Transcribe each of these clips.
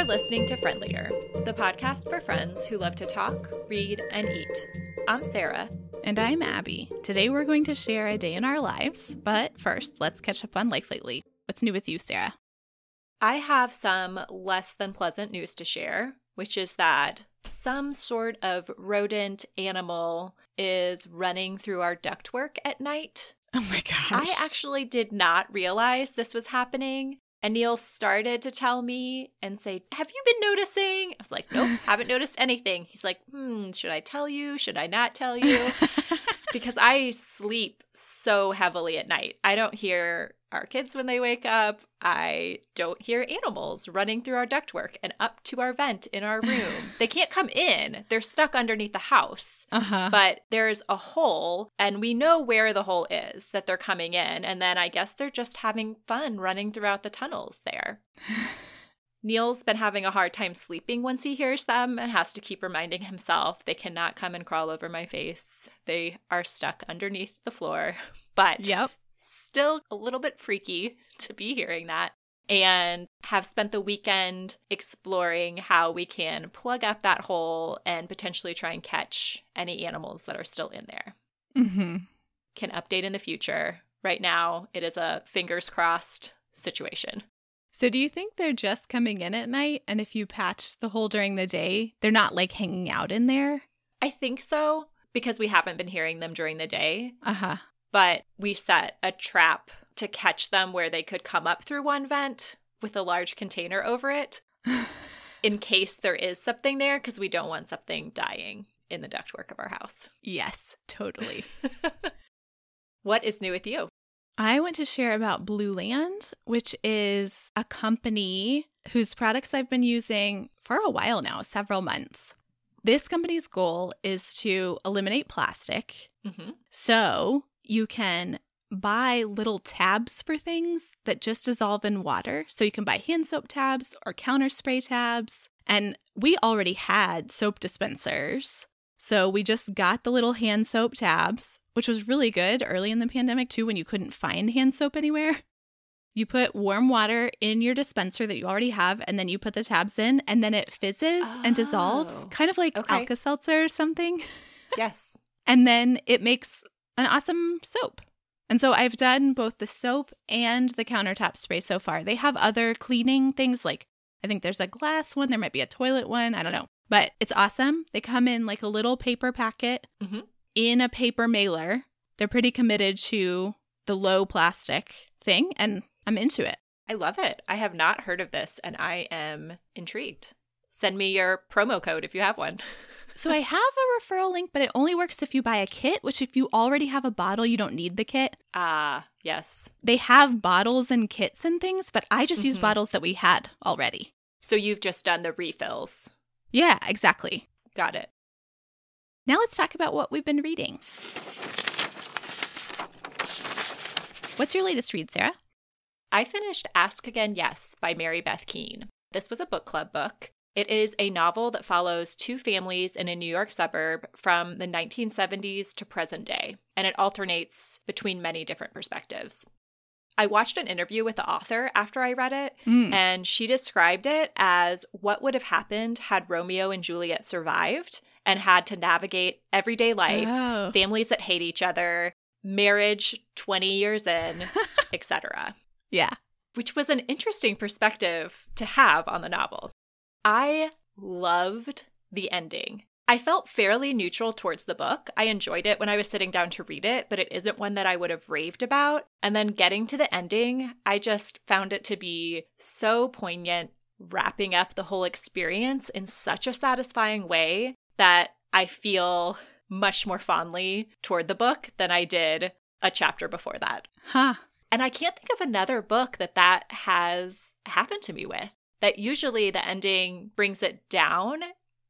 You're listening to Friendlier, the podcast for friends who love to talk, read, and eat. I'm Sarah. And I'm Abby. Today we're going to share a day in our lives, but first, let's catch up on life lately. What's new with you, Sarah? I have some less than pleasant news to share, which is that some sort of rodent animal is running through our ductwork at night. Oh my gosh. I actually did not realize this was happening. And Neil started to tell me and say, have you been noticing? I was like, nope, haven't noticed anything. He's like, should I tell you? Should I not tell you? Because I sleep so heavily at night. I don't hear our kids when they wake up. I don't hear animals running through our ductwork and up to our vent in our room. They can't come in. They're stuck underneath the house. Uh-huh. But there's a hole, and we know where the hole is that they're coming in. And then I guess they're just having fun running throughout the tunnels there. Neil's been having a hard time sleeping once he hears them and has to keep reminding himself they cannot come and crawl over my face. They are stuck underneath the floor. But yep. Still a little bit freaky to be hearing that, and have spent the weekend exploring how we can plug up that hole and potentially try and catch any animals that are still in there. Mm-hmm. Can update in the future. Right now, it is a fingers crossed situation. So do you think they're just coming in at night, and if you patch the hole during the day, they're not like hanging out in there? I think so, because we haven't been hearing them during the day. Uh-huh. But we set a trap to catch them where they could come up through one vent with a large container over it in case there is something there, because we don't want something dying in the ductwork of our house. Yes, totally. What is new with you? I want to share about Blue Land, which is a company whose products I've been using for a while now, several months. This company's goal is to eliminate plastic. Mm-hmm. So you can buy little tabs for things that just dissolve in water. So you can buy hand soap tabs or counter spray tabs. And we already had soap dispensers. So we just got the little hand soap tabs, which was really good early in the pandemic too, when you couldn't find hand soap anywhere. You put warm water in your dispenser that you already have, and then you put the tabs in, and then it fizzes and dissolves, kind of like Alka-Seltzer or something. Yes. And then it makes an awesome soap. And so I've done both the soap and the countertop spray so far. They have other cleaning things, like I think there's a glass one, there might be a toilet one, I don't know. But it's awesome. They come in like a little paper packet in a paper mailer. They're pretty committed to the low plastic thing, and I'm into it. I love it. I have not heard of this, and I am intrigued. Send me your promo code if you have one. So I have a referral link, but it only works if you buy a kit, which if you already have a bottle, you don't need the kit. Yes. They have bottles and kits and things, but I just use bottles that we had already. So you've just done the refills. Yeah, exactly. Got it. Now let's talk about what we've been reading. What's your latest read, Sarah? I finished Ask Again Yes by Mary Beth Keane. This was a book club book. It is a novel that follows two families in a New York suburb from the 1970s to present day, and it alternates between many different perspectives. I watched an interview with the author after I read it, and she described it as what would have happened had Romeo and Juliet survived and had to navigate everyday life, families that hate each other, marriage 20 years in, etc. Yeah. Which was an interesting perspective to have on the novel. I loved the ending. I felt fairly neutral towards the book. I enjoyed it when I was sitting down to read it, but it isn't one that I would have raved about. And then getting to the ending, I just found it to be so poignant, wrapping up the whole experience in such a satisfying way that I feel much more fondly toward the book than I did a chapter before that. Huh. And I can't think of another book that has happened to me with. That usually the ending brings it down.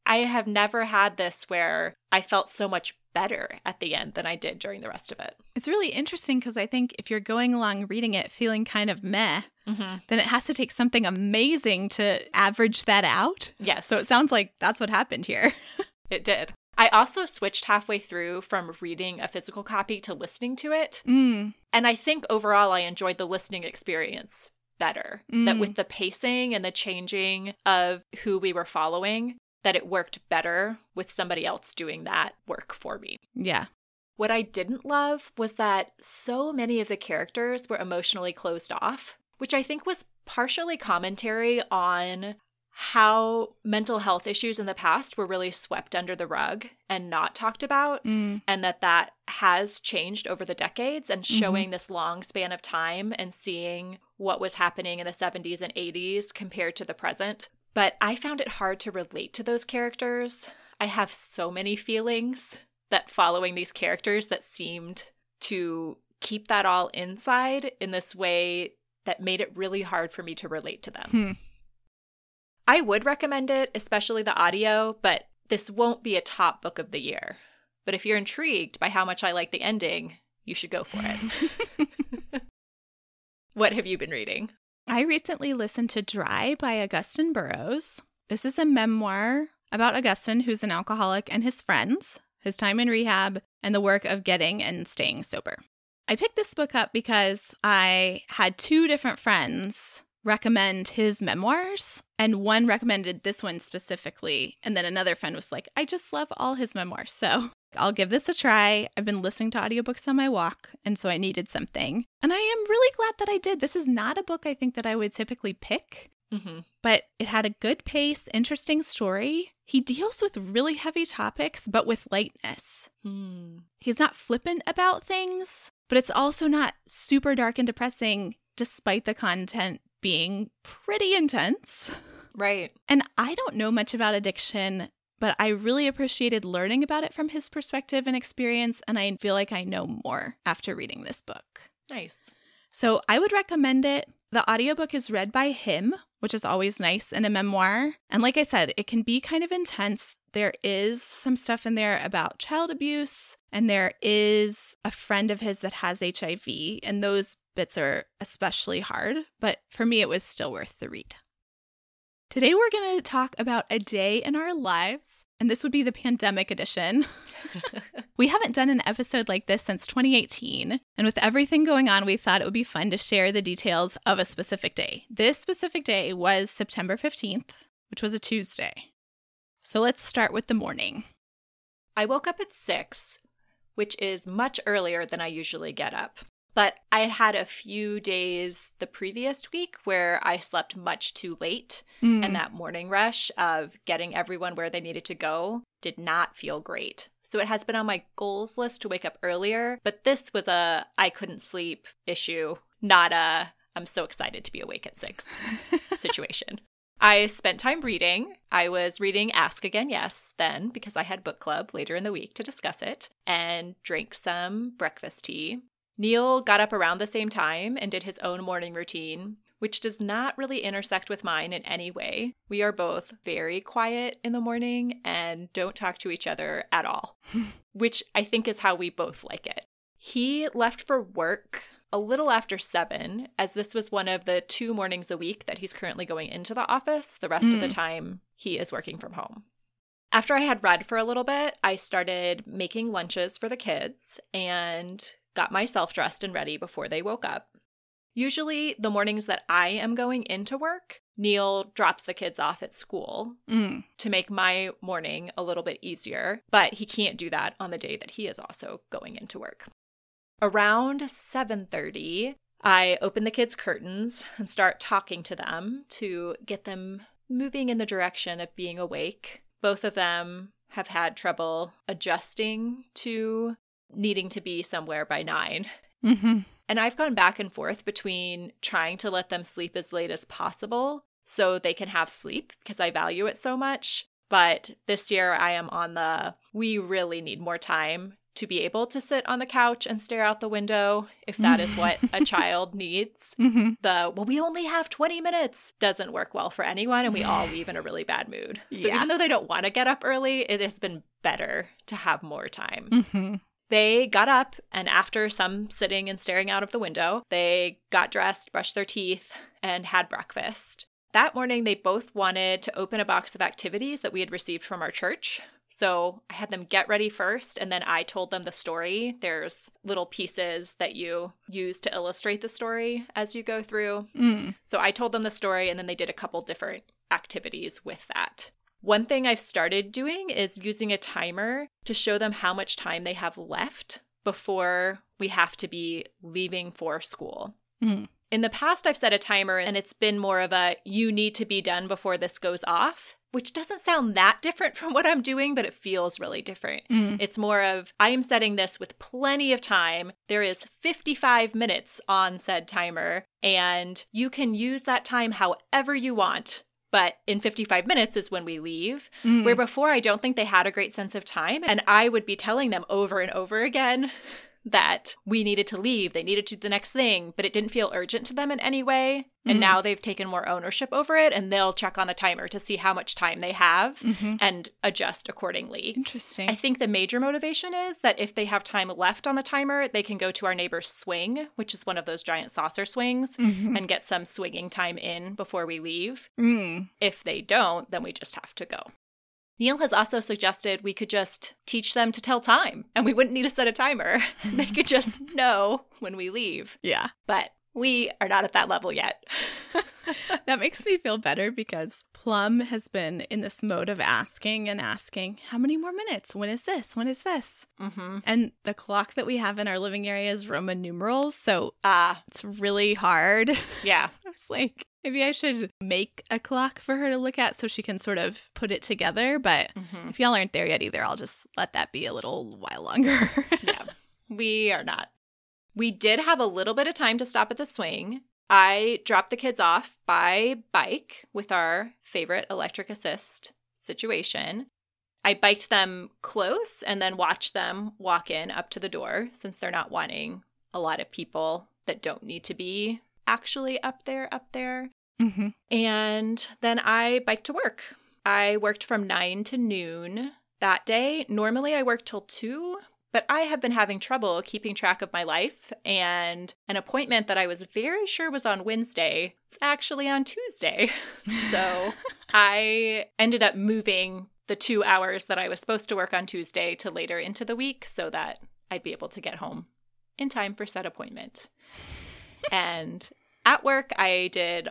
I have never had this where I felt so much better at the end than I did during the rest of it. It's really interesting because I think if you're going along reading it feeling kind of meh, then it has to take something amazing to average that out. Yes. So it sounds like that's what happened here. It did. I also switched halfway through from reading a physical copy to listening to it. And I think overall I enjoyed the listening experience better. That with the pacing and the changing of who we were following, that it worked better with somebody else doing that work for me. Yeah. What I didn't love was that so many of the characters were emotionally closed off, which I think was partially commentary on how mental health issues in the past were really swept under the rug and not talked about, and that has changed over the decades, and showing this long span of time and seeing what was happening in the 70s and 80s compared to the present. But I found it hard to relate to those characters. I have so many feelings that following these characters that seemed to keep that all inside in this way that made it really hard for me to relate to them. I would recommend it, especially the audio, but this won't be a top book of the year. But if you're intrigued by how much I like the ending, you should go for it. What have you been reading? I recently listened to Dry by Augustine Burroughs. This is a memoir about Augustine, who's an alcoholic, and his friends, his time in rehab, and the work of getting and staying sober. I picked this book up because I had two different friends recommend his memoirs, and one recommended this one specifically, and then another friend was like, I just love all his memoirs, so I'll give this a try. I've been listening to audiobooks on my walk, and so I needed something, and I am really glad that I did. This is not a book I think that I would typically pick, but it had a good pace, interesting story. He deals with really heavy topics, but with lightness. He's not flippant about things, but it's also not super dark and depressing, despite the content being pretty intense. Right. And I don't know much about addiction, but I really appreciated learning about it from his perspective and experience, and I feel like I know more after reading this book. Nice. So I would recommend it. The audiobook is read by him, which is always nice in a memoir. And like I said, it can be kind of intense. There is some stuff in there about child abuse, and there is a friend of his that has HIV, and those bits are especially hard, but for me, it was still worth the read. Today, we're going to talk about A Day in Our Lives, and this would be the pandemic edition. We haven't done an episode like this since 2018, and with everything going on, we thought it would be fun to share the details of a specific day. This specific day was September 15th, which was a Tuesday. So let's start with the morning. I woke up at 6, which is much earlier than I usually get up. But I had a few days the previous week where I slept much too late, and that morning rush of getting everyone where they needed to go did not feel great. So it has been on my goals list to wake up earlier, but this was a I couldn't sleep issue, not a I'm so excited to be awake at 6 situation. I spent time reading. I was reading Ask Again Yes then because I had book club later in the week to discuss it, and drank some breakfast tea. Neil got up around the same time and did his own morning routine, which does not really intersect with mine in any way. We are both very quiet in the morning and don't talk to each other at all, which I think is how we both like it. He left for work a little after 7, as this was one of the 2 mornings a week that he's currently going into the office. The rest of the time, he is working from home. After I had read for a little bit, I started making lunches for the kids and got myself dressed and ready before they woke up. Usually the mornings that I am going into work, Neil drops the kids off at school to make my morning a little bit easier, but he can't do that on the day that he is also going into work. Around 7:30, I open the kids' curtains and start talking to them to get them moving in the direction of being awake. Both of them have had trouble adjusting to needing to be somewhere by 9. And I've gone back and forth between trying to let them sleep as late as possible so they can have sleep because I value it so much. But this year I am on the, we really need more time to be able to sit on the couch and stare out the window if that is what a child needs. The, well, we only have 20 minutes doesn't work well for anyone, and we all leave in a really bad mood. So even though they don't want to get up early, it has been better to have more time. They got up, and after some sitting and staring out of the window, they got dressed, brushed their teeth, and had breakfast. That morning, they both wanted to open a box of activities that we had received from our church. So I had them get ready first, and then I told them the story. There's little pieces that you use to illustrate the story as you go through. Mm. So I told them the story, and then they did a couple different activities with that. One thing I've started doing is using a timer to show them how much time they have left before we have to be leaving for school. Mm. In the past, I've set a timer, and it's been more of a, you need to be done before this goes off, which doesn't sound that different from what I'm doing, but it feels really different. Mm. It's more of, I am setting this with plenty of time. There is 55 minutes on said timer, and you can use that time however you want. But in 55 minutes is when we leave, where before I don't think they had a great sense of time. And I would be telling them over and over again that we needed to leave. They needed to do the next thing, but it didn't feel urgent to them in any way. And now they've taken more ownership over it, and they'll check on the timer to see how much time they have and adjust accordingly. Interesting. I think the major motivation is that if they have time left on the timer, they can go to our neighbor's swing, which is one of those giant saucer swings, and get some swinging time in before we leave. If they don't, then we just have to go. Neil has also suggested we could just teach them to tell time, and we wouldn't need to set a timer. They could just know when we leave. Yeah. But we are not at that level yet. That makes me feel better, because Plum has been in this mode of asking and asking, how many more minutes? When is this? When is this? And the clock that we have in our living area is Roman numerals, so it's really hard. Yeah. I was like, maybe I should make a clock for her to look at so she can sort of put it together. But if y'all aren't there yet either, I'll just let that be a little while longer. Yeah, we are not. We did have a little bit of time to stop at the swing. I dropped the kids off by bike with our favorite electric assist situation. I biked them close and then watched them walk in up to the door, since they're not wanting a lot of people that don't need to be actually up there. And then I biked to work. I worked from 9 to noon that day. Normally I work till 2, but I have been having trouble keeping track of my life, and an appointment that I was very sure was on Wednesday was actually on Tuesday. So I ended up moving the 2 hours that I was supposed to work on Tuesday to later into the week so that I'd be able to get home in time for said appointment. And at work, I did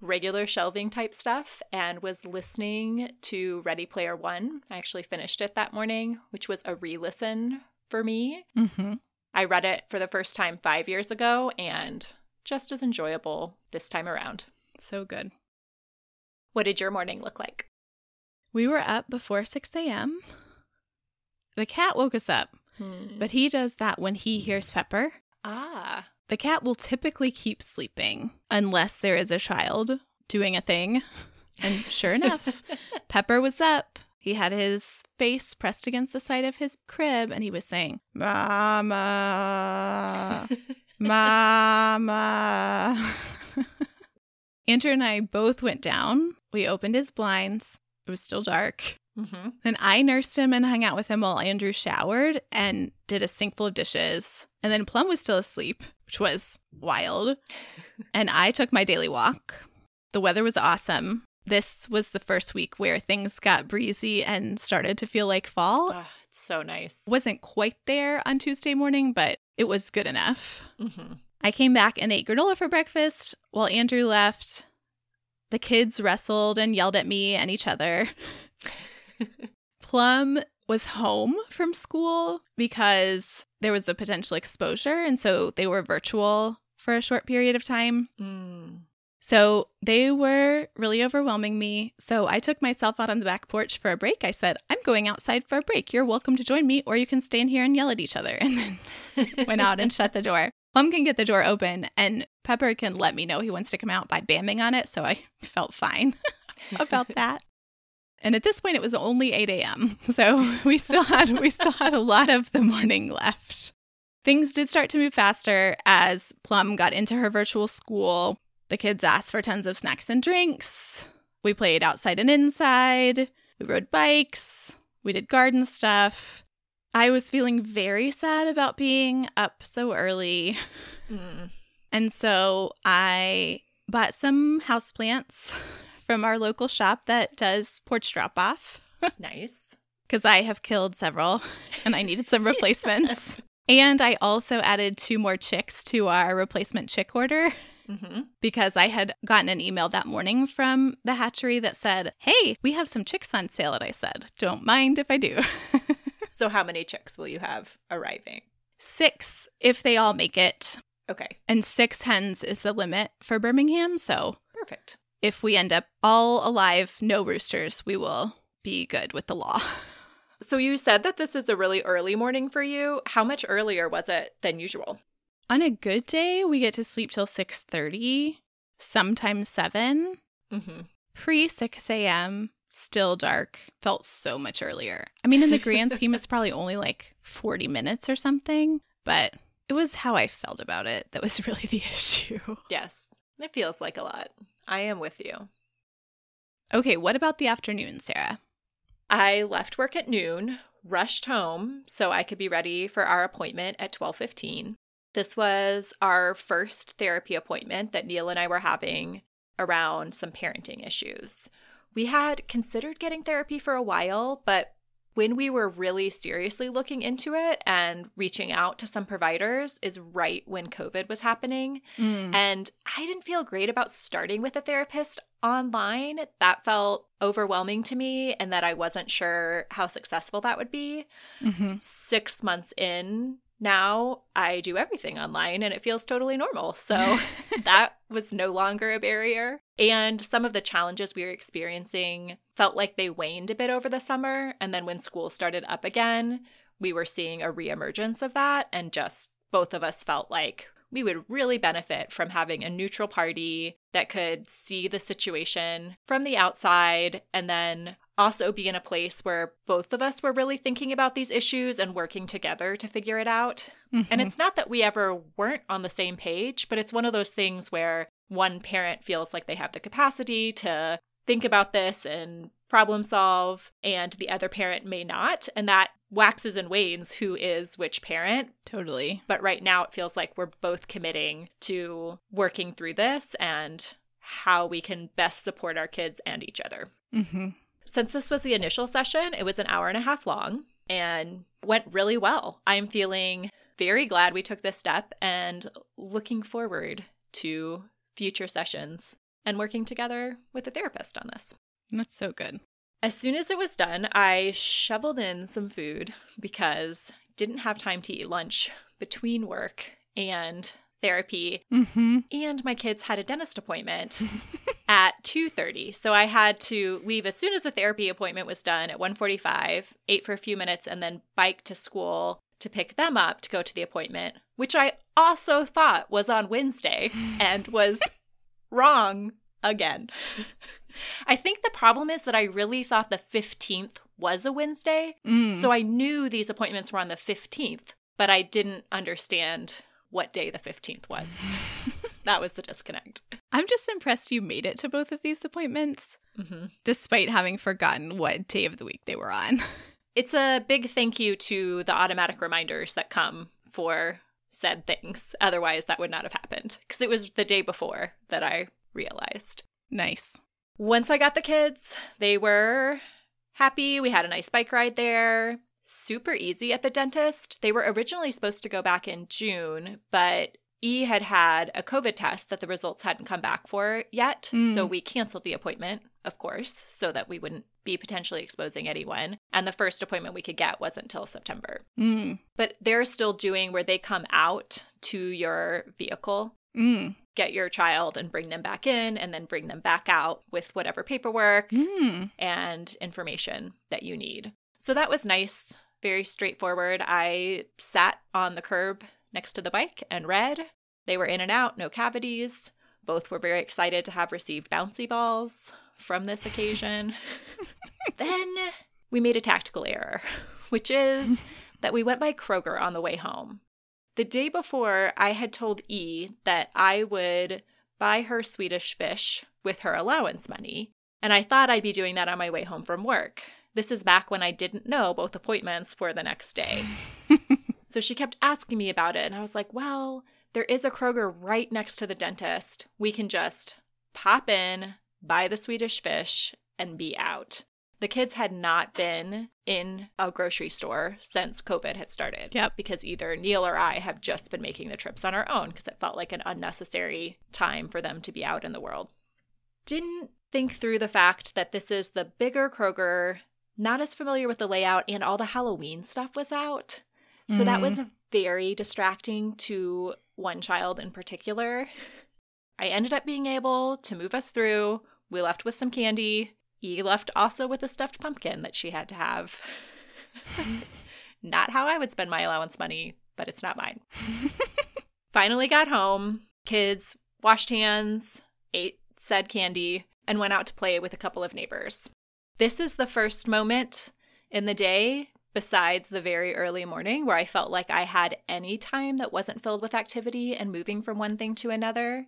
regular shelving type stuff and was listening to Ready Player One. I actually finished it that morning, which was a re-listen for me. I read it for the first time 5 years ago, and just as enjoyable this time around. So good. What did your morning look like? We were up before 6 a.m. The cat woke us up, but he does that when he hears Pepper. Ah. The cat will typically keep sleeping unless there is a child doing a thing. And sure enough, Pepper was up. He had his face pressed against the side of his crib, and he was saying, Mama, Mama. Andrew and I both went down. We opened his blinds. It was still dark. Then I nursed him and hung out with him while Andrew showered and did a sink full of dishes. And then Plum was still asleep, which was wild. And I took my daily walk. The weather was awesome. This was the first week where things got breezy and started to feel like fall. Oh, it's so nice. Wasn't quite there on Tuesday morning, but it was good enough. I came back and ate granola for breakfast while Andrew left. The kids wrestled and yelled at me and each other. Plum was home from school because there was a potential exposure, and so they were virtual for a short period of time. So they were really overwhelming me, so I took myself out on the back porch for a break. I said, I'm going outside for a break. You're welcome to join me, or you can stay in here and yell at each other, and then went out and shut the door. Plum can get the door open, and Pepper can let me know he wants to come out by bamming on it, so I felt fine about that. And at this point, it was only 8 a.m., so we still had a lot of the morning left. Things did start to move faster as Plum got into her virtual school. The kids asked for tons of snacks and drinks. We played outside and inside. We rode bikes. We did garden stuff. I was feeling very sad about being up so early. And so I bought some houseplants from our local shop that does porch drop-off. Nice. because I have killed several and I needed some replacements. And I also added 2 more chicks to our replacement chick order. Mm-hmm. Because I had gotten an email that morning from the hatchery that said, hey, we have some chicks on sale. And I said, don't mind if I do. So how many chicks will you have arriving? 6 if they all make it. Okay. And 6 hens is the limit for Birmingham. So perfect. If we end up all alive, no roosters, we will be good with the law. So you said that this was a really early morning for you. How much earlier was it than usual? On a good day, we get to sleep till 6:30, sometimes 7. Mm-hmm. Pre-6 a.m., still dark. Felt so much earlier. I mean, in the grand scheme, it's probably only like 40 minutes or something, but it was how I felt about it that was really the issue. Yes, it feels like a lot. I am with you. Okay, what about the afternoon, Sarah? I left work at noon, rushed home so I could be ready for our appointment at 12:15. This was our first therapy appointment that Neil and I were having around some parenting issues. We had considered getting therapy for a while, but when we were really seriously looking into it and reaching out to some providers is right when COVID was happening. Mm. And I didn't feel great about starting with a therapist online. That felt overwhelming to me and that I wasn't sure how successful that would be. Mm-hmm. 6 months in, now I do everything online and it feels totally normal. So that was no longer a barrier. And some of the challenges we were experiencing felt like they waned a bit over the summer. And then when school started up again, we were seeing a reemergence of that. And just both of us felt like we would really benefit from having a neutral party that could see the situation from the outside and then also be in a place where both of us were really thinking about these issues and working together to figure it out. Mm-hmm. And it's not that we ever weren't on the same page, but it's one of those things where one parent feels like they have the capacity to think about this and problem solve, and the other parent may not. And that waxes and wanes who is which parent. Totally. But right now it feels like we're both committing to working through this and how we can best support our kids and each other. Mm-hmm. Since this was the initial session, it was an hour and a half long and went really well. I'm feeling very glad we took this step and looking forward to future sessions and working together with a therapist on this. That's so good. As soon as it was done, I shoveled in some food because I didn't have time to eat lunch between work and therapy. Mm-hmm. And my kids had a dentist appointment at 2:30. So I had to leave as soon as the therapy appointment was done at 1:45, ate for a few minutes, and then bike to school to pick them up to go to the appointment, which I also thought was on Wednesday and was wrong again. I think the problem is that I really thought the 15th was a Wednesday. Mm. So I knew these appointments were on the 15th, but I didn't understand what day the 15th was. That was the disconnect. I'm just impressed you made it to both of these appointments, mm-hmm. despite having forgotten what day of the week they were on. It's a big thank you to the automatic reminders that come for said things. Otherwise, that would not have happened because it was the day before that I realized. Nice. Once I got the kids, they were happy. We had a nice bike ride there. Super easy at the dentist. They were originally supposed to go back in June, but E had a COVID test that the results hadn't come back for yet. Mm. So we canceled the appointment, of course, so that we wouldn't be potentially exposing anyone. And the first appointment we could get wasn't until September. Mm. But they're still doing where they come out to your vehicle, get your child and bring them back in and then bring them back out with whatever paperwork and information that you need. So that was nice, very straightforward. I sat on the curb next to the bike and read. They were in and out, no cavities. Both were very excited to have received bouncy balls from this occasion. Then we made a tactical error, which is that we went by Kroger on the way home. The day before, I had told E that I would buy her Swedish Fish with her allowance money, and I thought I'd be doing that on my way home from work. This is back when I didn't know both appointments were the next day. So she kept asking me about it. And I was like, well, there is a Kroger right next to the dentist. We can just pop in, buy the Swedish Fish, and be out. The kids had not been in a grocery store since COVID had started. Yep. Because either Neil or I have just been making the trips on our own because it felt like an unnecessary time for them to be out in the world. Didn't think through the fact that this is the bigger Kroger, not as familiar with the layout, and all the Halloween stuff was out. So that was very distracting to one child in particular. I ended up being able to move us through. We left with some candy. He left also with a stuffed pumpkin that she had to have. Not how I would spend my allowance money, but it's not mine. Finally got home. Kids washed hands, ate said candy, and went out to play with a couple of neighbors. This is the first moment in the day, besides the very early morning, where I felt like I had any time that wasn't filled with activity and moving from one thing to another.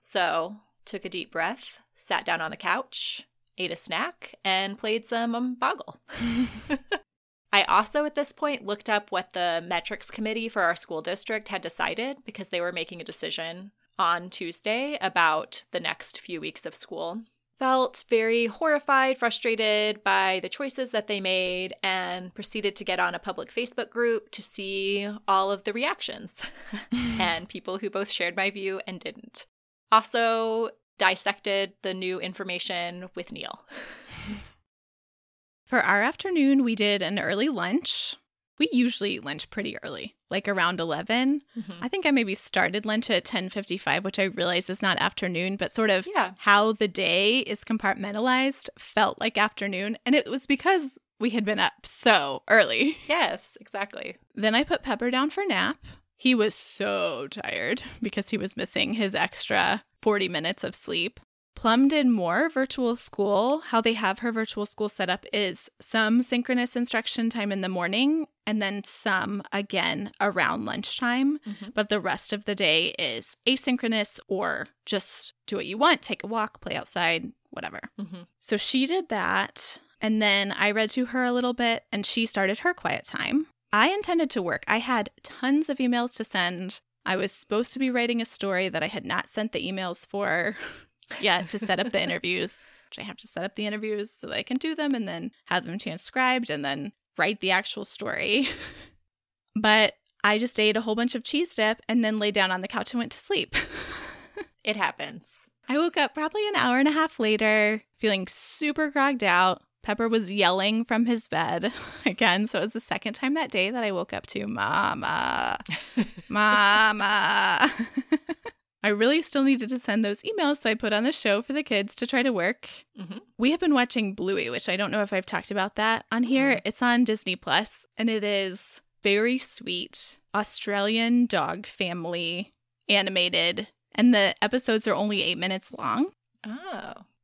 So took a deep breath, sat down on the couch, ate a snack, and played some Boggle. I also, at this point, looked up what the metrics committee for our school district had decided, because they were making a decision on Tuesday about the next few weeks of school. Felt very horrified, frustrated by the choices that they made, and proceeded to get on a public Facebook group to see all of the reactions and people who both shared my view and didn't. Also, dissected the new information with Neil. For our afternoon, we did an early lunch. We usually lunch pretty early, like around 11. I think I maybe started lunch at 10:55, which I realize is not afternoon, but sort of how the day is compartmentalized felt like afternoon. And it was because we had been up so early. Yes, exactly. Then I put Pepper down for nap. He was so tired because he was missing his extra 40 minutes of sleep. Plum did more virtual school. How they have her virtual school set up is some synchronous instruction time in the morning and then some, again, around lunchtime. But the rest of the day is asynchronous or just do what you want, take a walk, play outside, whatever. So she did that. And then I read to her a little bit and she started her quiet time. I intended to work. I had tons of emails to send. I was supposed to be writing a story that I had not sent the emails for yet to set up the interviews, which I have to set up the interviews so that I can do them and then have them transcribed and then write the actual story. But I just ate a whole bunch of cheese dip and then lay down on the couch and went to sleep. It happens. I woke up probably an hour and a half later feeling super grogged out. Pepper was yelling from his bed again. So it was the second time that day that I woke up to Mama, Mama. I really still needed to send those emails. So I put on the show for the kids to try to work. We have been watching Bluey, which I don't know if I've talked about that on here. It's on Disney Plus, and it is very sweet Australian dog family animated. And the episodes are only 8 minutes long.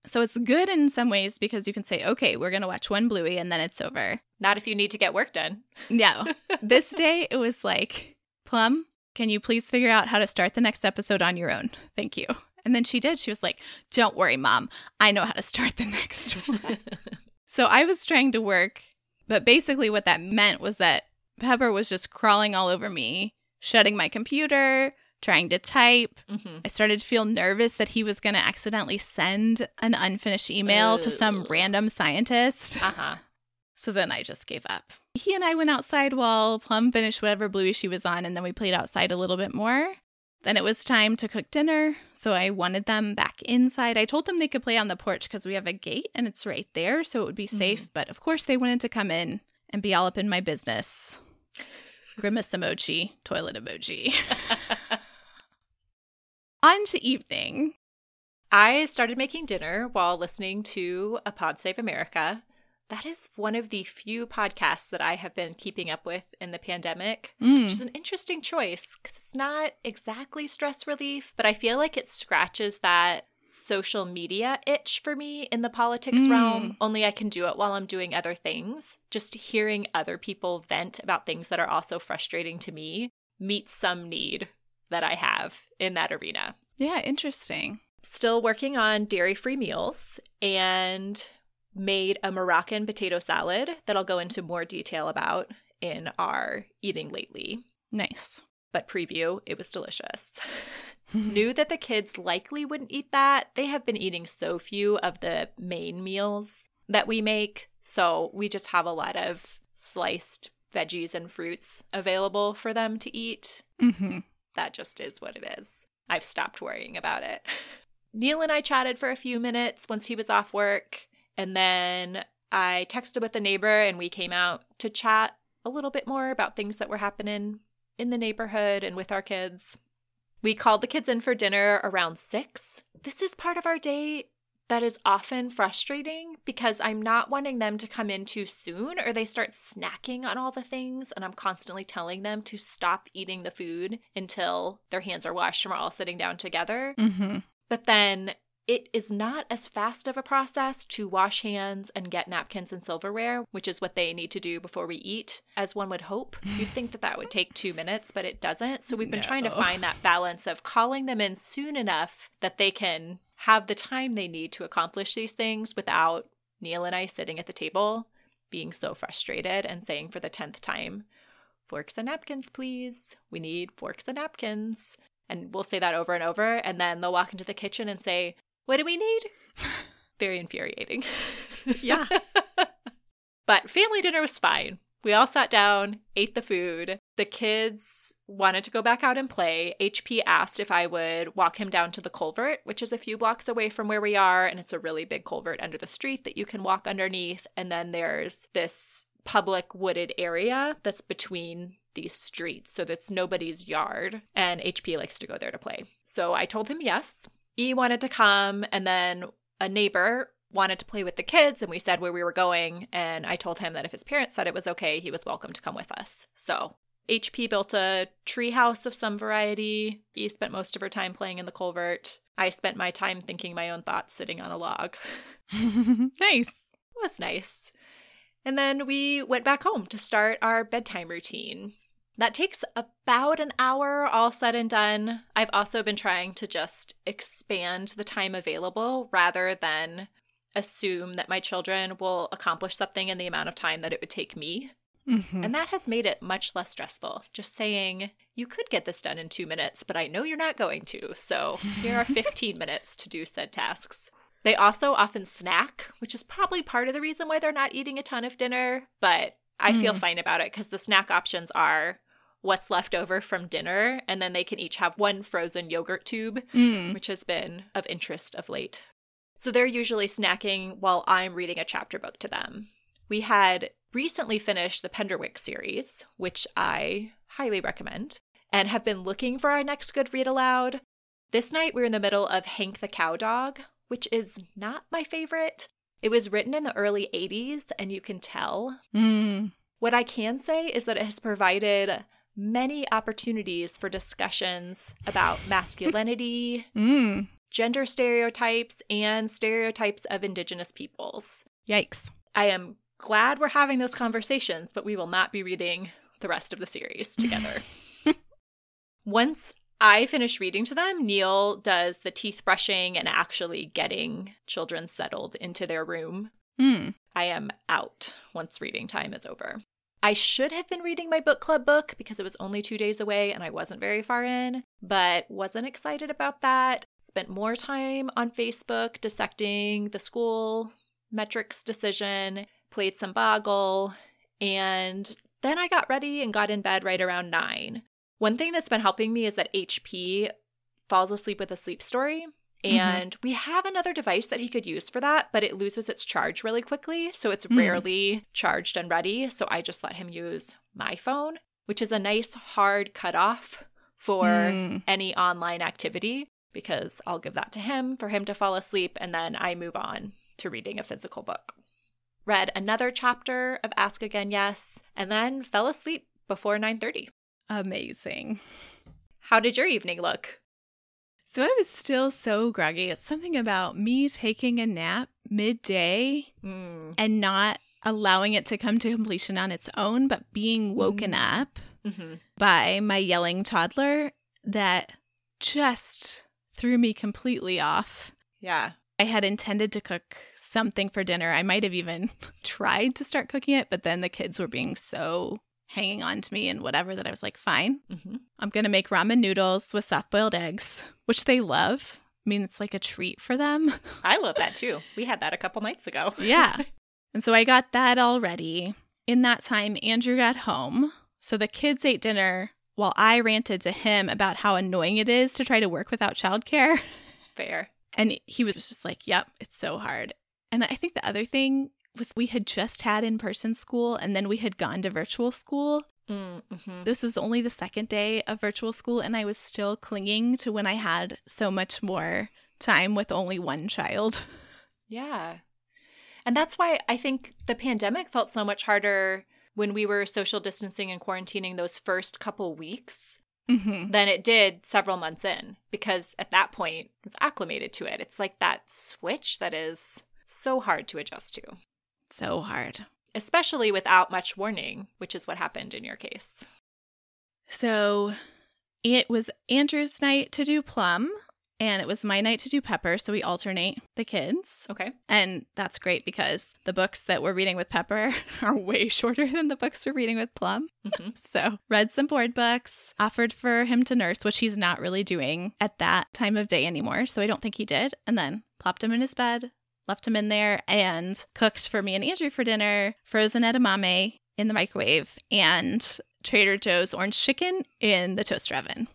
So it's good in some ways because you can say, okay, we're going to watch one Bluey and then it's over. Not if you need to get work done. No. This day it was like, Plum, can you please figure out how to start the next episode on your own? Thank you. And then she did. She was like, don't worry, Mom. I know how to start the next one. So I was trying to work. But basically what that meant was that Pepper was just crawling all over me, shutting my computer, trying to type. I started to feel nervous that he was going to accidentally send an unfinished email to some random scientist. So then I just gave up. He and I went outside while Plum finished whatever Bluey she was on, and then we played outside a little bit more. Then it was time to cook dinner, so I wanted them back inside. I told them they could play on the porch because we have a gate and it's right there, so it would be safe. But of course they wanted to come in and be all up in my business. Grimace emoji, toilet emoji. On to evening. I started making dinner while listening to a Pod Save America. That is one of the few podcasts that I have been keeping up with in the pandemic, which is an interesting choice because it's not exactly stress relief, but I feel like it scratches that social media itch for me in the politics realm. Only I can do it while I'm doing other things. Just hearing other people vent about things that are also frustrating to me meets some need that I have in that arena. Yeah, interesting. Still working on dairy-free meals and made a Moroccan potato salad that I'll go into more detail about in our Eating Lately. Nice. But preview, it was delicious. Knew that the kids likely wouldn't eat that. They have been eating so few of the main meals that we make. So we just have a lot of sliced veggies and fruits available for them to eat. Mm-hmm. That just is what it is. I've stopped worrying about it. Neil and I chatted for a few minutes once he was off work, and then I texted with a neighbor and we came out to chat a little bit more about things that were happening in the neighborhood and with our kids. We called the kids in for dinner around 6. This is part of our day that is often frustrating because I'm not wanting them to come in too soon or they start snacking on all the things, and I'm constantly telling them to stop eating the food until their hands are washed and we're all sitting down together. Mm-hmm. But then it is not as fast of a process to wash hands and get napkins and silverware, which is what they need to do before we eat, as one would hope. You'd think that that would take 2 minutes, but it doesn't. So we've been trying to find that balance of calling them in soon enough that they can have the time they need to accomplish these things without Neil and I sitting at the table being so frustrated and saying for the 10th time, forks and napkins, please. We need forks and napkins. And we'll say that over and over. And then they'll walk into the kitchen and say, what do we need? Very infuriating. Yeah. But family dinner was fine. We all sat down, ate the food. The kids wanted to go back out and play. HP asked if I would walk him down to the culvert, which is a few blocks away from where we are. And it's a really big culvert under the street that you can walk underneath. And then there's this public wooded area that's between these streets. So that's nobody's yard. And HP likes to go there to play. So I told him yes. E wanted to come, and then a neighbor wanted to play with the kids, and we said where we were going, and I told him that if his parents said it was okay, he was welcome to come with us. So HP built a tree house of some variety. E spent most of her time playing in the culvert. I spent my time thinking my own thoughts sitting on a log. Nice. It was nice. And then we went back home to start our bedtime routine. That takes about an hour all said and done. I've also been trying to just expand the time available rather than assume that my children will accomplish something in the amount of time that it would take me. Mm-hmm. And that has made it much less stressful. Just saying, you could get this done in 2 minutes, but I know you're not going to. So here are 15 minutes to do said tasks. They also often snack, which is probably part of the reason why they're not eating a ton of dinner, but I feel fine about it because the snack options are what's left over from dinner, and then they can each have one frozen yogurt tube, which has been of interest of late. So they're usually snacking while I'm reading a chapter book to them. We had recently finished the Penderwick series, which I highly recommend, and have been looking for our next good read aloud. This night we're in the middle of Hank the Cow Dog, which is not my favorite. It was written in the early 80s, and you can tell. What I can say is that it has provided many opportunities for discussions about masculinity, gender stereotypes, and stereotypes of Indigenous peoples. Yikes. I am glad we're having those conversations, but we will not be reading the rest of the series together. Once I finish reading to them, Neil does the teeth brushing and actually getting children settled into their room. I am out once reading time is over. I should have been reading my book club book because it was only 2 days away and I wasn't very far in, but wasn't excited about that. Spent more time on Facebook dissecting the school metrics decision, played some Boggle, and then I got ready and got in bed right around 9. One thing that's been helping me is that HP falls asleep with a sleep story, and we have another device that he could use for that, but it loses its charge really quickly, so it's rarely charged and ready, so I just let him use my phone, which is a nice hard cutoff for any online activity, because I'll give that to him for him to fall asleep, and then I move on to reading a physical book. Read another chapter of Ask Again Yes, and then fell asleep before 9:30. Amazing. How did your evening look? So I was still so groggy. It's something about me taking a nap midday and not allowing it to come to completion on its own, but being woken up by my yelling toddler that just threw me completely off. Yeah. I had intended to cook something for dinner. I might have even tried to start cooking it, but then the kids were being so hanging on to me and whatever that I was like, fine, I'm going to make ramen noodles with soft-boiled eggs, which they love. I mean, it's like a treat for them. I love that too. We had that a couple nights ago. Yeah. And so I got that all ready. In that time, Andrew got home. So the kids ate dinner while I ranted to him about how annoying it is to try to work without childcare. Fair. And he was just like, yep, it's so hard. And I think the other thing was we had just had in-person school and then we had gone to virtual school. Mm-hmm. This was only the second day of virtual school and I was still clinging to when I had so much more time with only one child. Yeah. And that's why I think the pandemic felt so much harder when we were social distancing and quarantining those first couple weeks than it did several months in, because at that point I was acclimated to it. It's like that switch that is so hard to adjust to. So hard. Especially without much warning, which is what happened in your case. So it was Andrew's night to do plum, and it was my night to do Pepper, so we alternate the kids. Okay. And that's great because the books that we're reading with Pepper are way shorter than the books we're reading with Plum. Mm-hmm. So read some board books, offered for him to nurse, which he's not really doing at that time of day anymore, so I don't think he did, and then plopped him in his bed, left him in there, and cooked for me and Andrew for dinner frozen edamame in the microwave and Trader Joe's orange chicken in the toaster oven.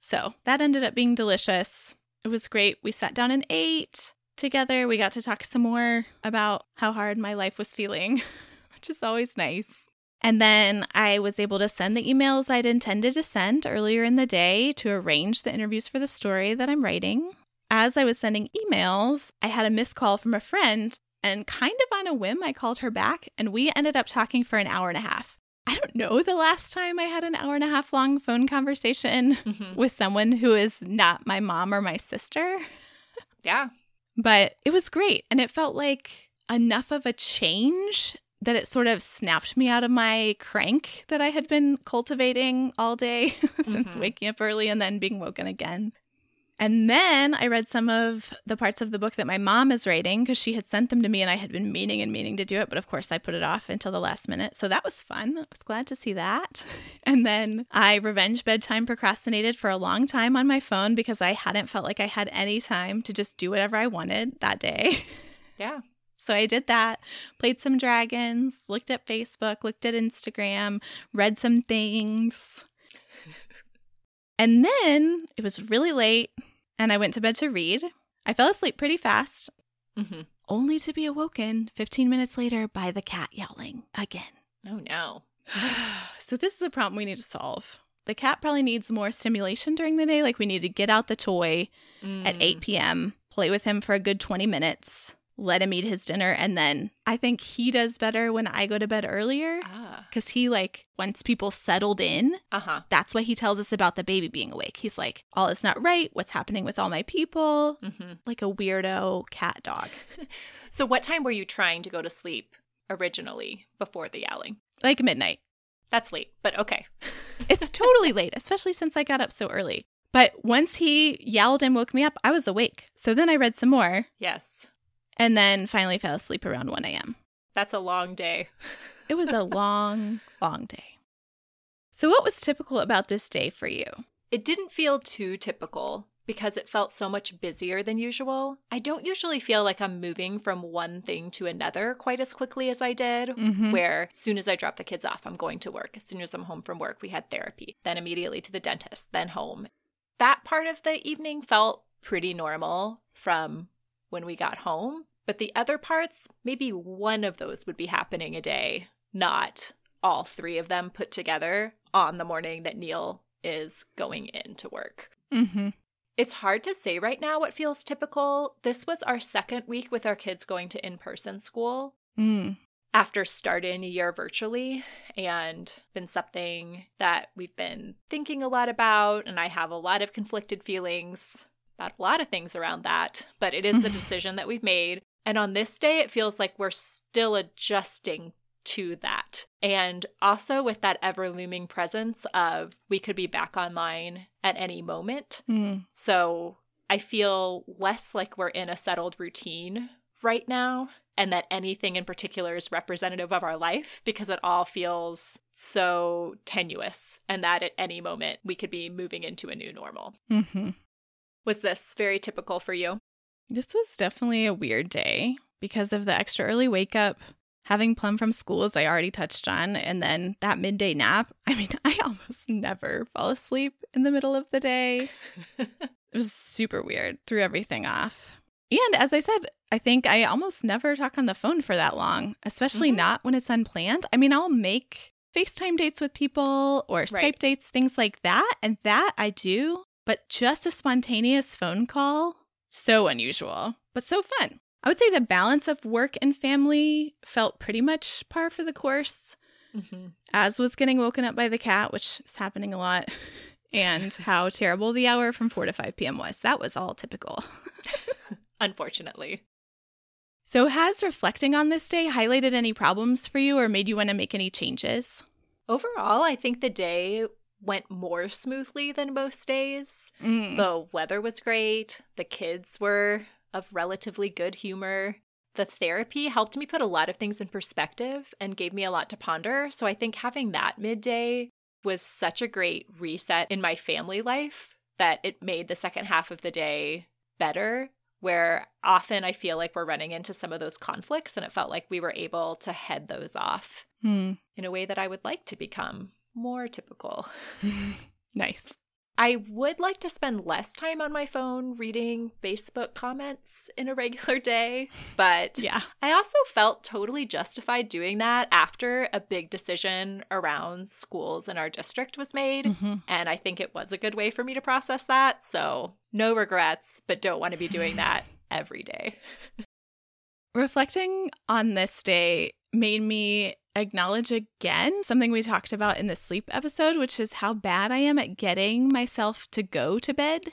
So that ended up being delicious. It was great. We sat down and ate together. We got to talk some more about how hard my life was feeling, which is always nice. And then I was able to send the emails I'd intended to send earlier in the day to arrange the interviews for the story that I'm writing. As I was sending emails, I had a missed call from a friend, and kind of on a whim, I called her back, and we ended up talking for an hour and a half. I don't know the last time I had an hour and a half long phone conversation with someone who is not my mom or my sister. Yeah. But it was great. And it felt like enough of a change that it sort of snapped me out of my crank that I had been cultivating all day since waking up early and then being woken again. And then I read some of the parts of the book that my mom is writing because she had sent them to me and I had been meaning to do it. But of course, I put it off until the last minute. So that was fun. I was glad to see that. And then I revenge bedtime procrastinated for a long time on my phone because I hadn't felt like I had any time to just do whatever I wanted that day. Yeah. So I did that, played some dragons, looked at Facebook, looked at Instagram, read some things. And then it was really late and I went to bed to read. I fell asleep pretty fast, only to be awoken 15 minutes later by the cat yowling again. Oh, no. So this is a problem we need to solve. The cat probably needs more stimulation during the day. Like we need to get out the toy at 8 p.m., play with him for a good 20 minutes, let him eat his dinner. And then I think he does better when I go to bed earlier because he once people settled in, that's why he tells us about the baby being awake. He's like, all is not right. What's happening with all my people? Like a weirdo cat dog. So what time were you trying to go to sleep originally before the yowling? Like midnight. That's late, but okay. It's totally late, especially since I got up so early. But once he yelled and woke me up, I was awake. So then I read some more. Yes. And then finally fell asleep around 1 a.m. That's a long day. It was a long, long day. So what was typical about this day for you? It didn't feel too typical because it felt so much busier than usual. I don't usually feel like I'm moving from one thing to another quite as quickly as I did, where as soon as I drop the kids off, I'm going to work. As soon as I'm home from work, we had therapy, then immediately to the dentist, then home. That part of the evening felt pretty normal from when we got home, but the other parts, maybe one of those would be happening a day, not all three of them put together on the morning that Neil is going into work. It's hard to say right now what feels typical. This was our second week with our kids going to in-person school after starting a year virtually, and been something that we've been thinking a lot about, and I have a lot of conflicted feelings about a lot of things around that, but it is the decision that we've made. And on this day, it feels like we're still adjusting to that. And also with that ever-looming presence of we could be back online at any moment. So I feel less like we're in a settled routine right now, and that anything in particular is representative of our life because it all feels so tenuous, and that at any moment we could be moving into a new normal. Was this very typical for you? This was definitely a weird day because of the extra early wake up. having Plum from school, as I already touched on, and then that midday nap. I mean, I almost never fall asleep in the middle of the day. It was super weird. Threw everything off. And as I said, I think I almost never talk on the phone for that long, especially not when it's unplanned. I mean, I'll make FaceTime dates with people or Skype dates, things like that. And that I do. But just a spontaneous phone call, so unusual, but so fun. I would say the balance of work and family felt pretty much par for the course, as was getting woken up by the cat, which is happening a lot, and how terrible the hour from 4 to 5 p.m. was. That was all typical. Unfortunately. So has reflecting on this day highlighted any problems for you or made you want to make any changes? Overall, I think the day went more smoothly than most days. The weather was great. The kids were of relatively good humor. The therapy helped me put a lot of things in perspective and gave me a lot to ponder. So I think having that midday was such a great reset in my family life that it made the second half of the day better, where often I feel like we're running into some of those conflicts, and it felt like we were able to head those off in a way that I would like to become more typical. Nice. I would like to spend less time on my phone reading Facebook comments in a regular day, but I also felt totally justified doing that after a big decision around schools in our district was made, and I think it was a good way for me to process that, so no regrets, but don't want to be doing that every day. Reflecting on this day made me acknowledge again something we talked about in the sleep episode, which is how bad I am at getting myself to go to bed.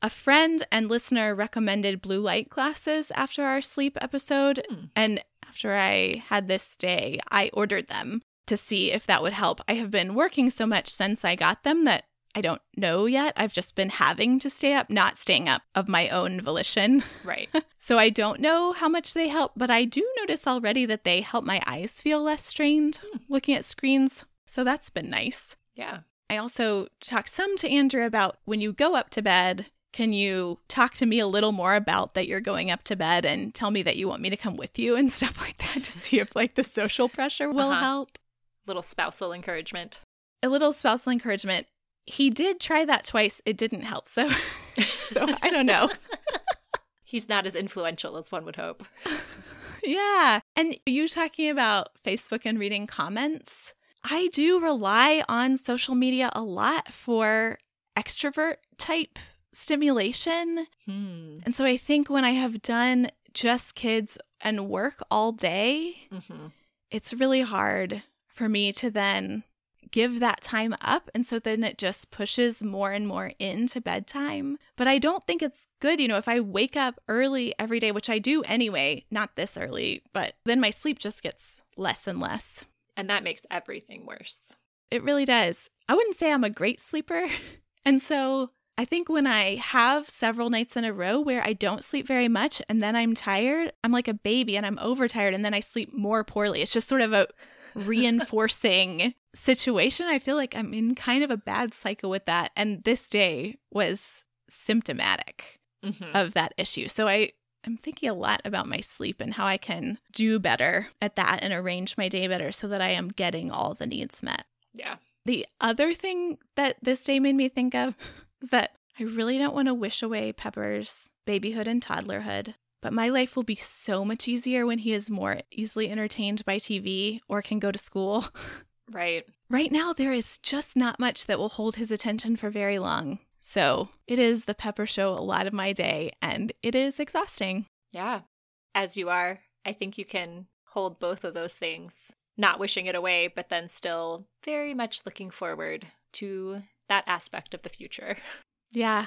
A friend and listener recommended blue light classes after our sleep episode, and after I had this day, I ordered them to see if that would help. I have been working so much since I got them that I don't know yet. I've just been having to stay up, not staying up of my own volition. Right. So I don't know how much they help, but I do notice already that they help my eyes feel less strained looking at screens. So that's been nice. Yeah. I also talked some to Andrew about when you go up to bed, can you talk to me a little more about that you're going up to bed and tell me that you want me to come with you and stuff like that to see if like the social pressure will help. Little spousal encouragement. A little spousal encouragement. He did try that twice. It didn't help. So I don't know. He's not as influential as one would hope. Yeah. And you talking about Facebook and reading comments, I do rely on social media a lot for extrovert type stimulation. And so I think when I have done just kids and work all day, it's really hard for me to then give that time up, and so then it just pushes more and more into bedtime. But I don't think it's good, you know, if I wake up early every day, which I do anyway, not this early, but then my sleep just gets less and less. And that makes everything worse. It really does. I wouldn't say I'm a great sleeper. And so I think when I have several nights in a row where I don't sleep very much and then I'm tired, I'm like a baby and I'm overtired and then I sleep more poorly. It's just sort of a reinforcing situation. I feel like I'm in kind of a bad cycle with that. And this day was symptomatic of that issue. So I'm thinking a lot about my sleep and how I can do better at that and arrange my day better so that I am getting all the needs met. Yeah. The other thing that this day made me think of is that I really don't want to wish away Pepper's babyhood and toddlerhood. But my life will be so much easier when he is more easily entertained by TV or can go to school. Right. Right now, there is just not much that will hold his attention for very long. So it is the Pepper Show a lot of my day, and it is exhausting. Yeah. As you are, I think you can hold both of those things, not wishing it away, but then still very much looking forward to that aspect of the future. Yeah.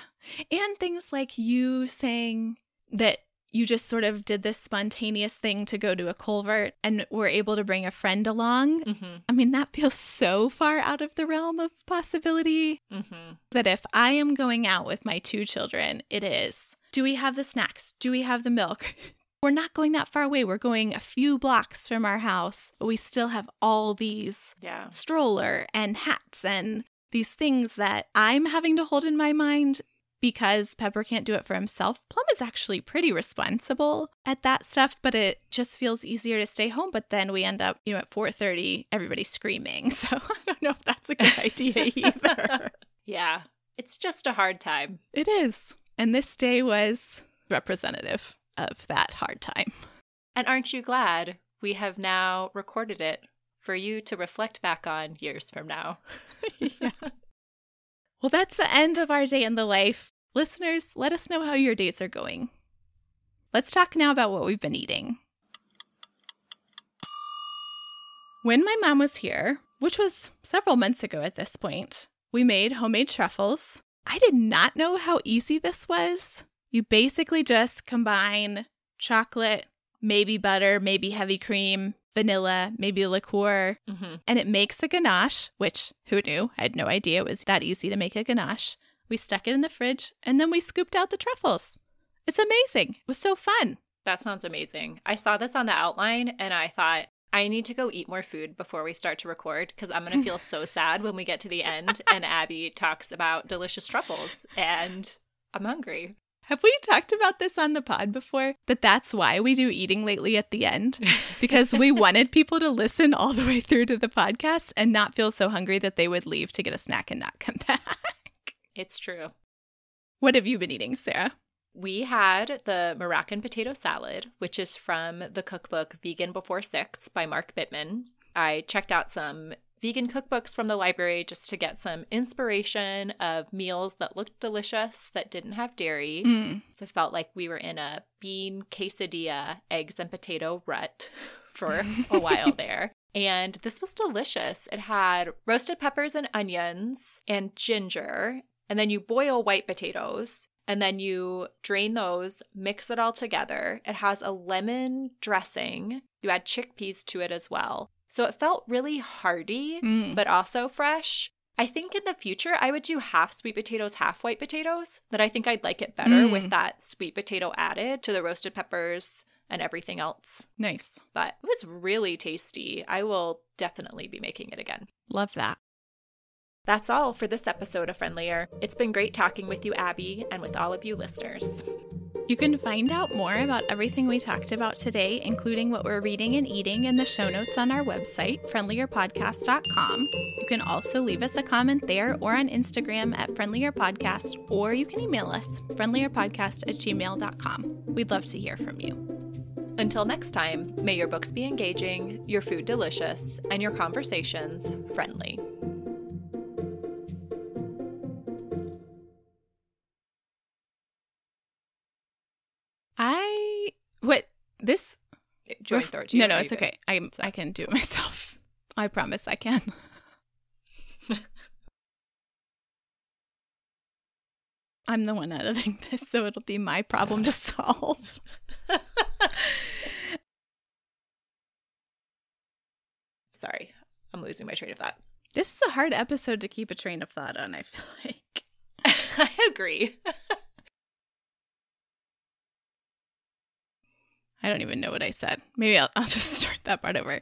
And things like you saying that you just sort of did this spontaneous thing to go to a culvert and were able to bring a friend along. I mean, that feels so far out of the realm of possibility that if I am going out with my two children, it is, do we have the snacks? Do we have the milk? We're not going that far away. We're going a few blocks from our house, but we still have all these stroller and hats and these things that I'm having to hold in my mind because Pepper can't do it for himself. Plum is actually pretty responsible at that stuff, but it just feels easier to stay home. But then we end up, you know, at 4:30, everybody's screaming. So I don't know if that's a good idea either. Yeah, it's just a hard time. It is. And this day was representative of that hard time. And aren't you glad we have now recorded it for you to reflect back on years from now? Yeah. Well, that's the end of our day in the life. Listeners, let us know how your days are going. Let's talk now about what we've been eating. When my mom was here, which was several months ago at this point, we made homemade truffles. I did not know how easy this was. You basically just combine chocolate, maybe butter, maybe heavy cream, vanilla, maybe liqueur, and it makes a ganache, which who knew? I had no idea it was that easy to make a ganache. We stuck it in the fridge, and then we scooped out the truffles. It's amazing. It was so fun. That sounds amazing. I saw this on the outline, and I thought, I need to go eat more food before we start to record because I'm going to feel so sad when we get to the end and Abby talks about delicious truffles, and I'm hungry. Have we talked about this on the pod before? That's why we do eating lately at the end, because we wanted people to listen all the way through to the podcast and not feel so hungry that they would leave to get a snack and not come back. It's true. What have you been eating, Sarah? We had the Moroccan potato salad, which is from the cookbook Vegan Before Six by Mark Bittman. I checked out some vegan cookbooks from the library just to get some inspiration of meals that looked delicious that didn't have dairy. So I felt like we were in a bean quesadilla, eggs and potato rut for a while there. And this was delicious. It had roasted peppers and onions and ginger. And then you boil white potatoes. And then you drain those, mix it all together. It has a lemon dressing. You add chickpeas to it as well. So it felt really hearty, but also fresh. I think in the future, I would do half sweet potatoes, half white potatoes. But I think I'd like it better with that sweet potato added to the roasted peppers and everything else. Nice. But it was really tasty. I will definitely be making it again. Love that. That's all for this episode of Friendlier. It's been great talking with you, Abby, and with all of you listeners. You can find out more about everything we talked about today, including what we're reading and eating, in the show notes on our website, friendlierpodcast.com. You can also leave us a comment there or on Instagram at friendlierpodcast, or you can email us, friendlierpodcast@gmail.com. We'd love to hear from you. Until next time, may your books be engaging, your food delicious, and your conversations friendly. This joint throat. No, it's okay. I can do it myself. I promise I can. I'm the one editing this, so it'll be my problem to solve. Sorry, I'm losing my train of thought. This is a hard episode to keep a train of thought on, I feel like. I agree. I don't even know what I said. Maybe I'll just start that part over.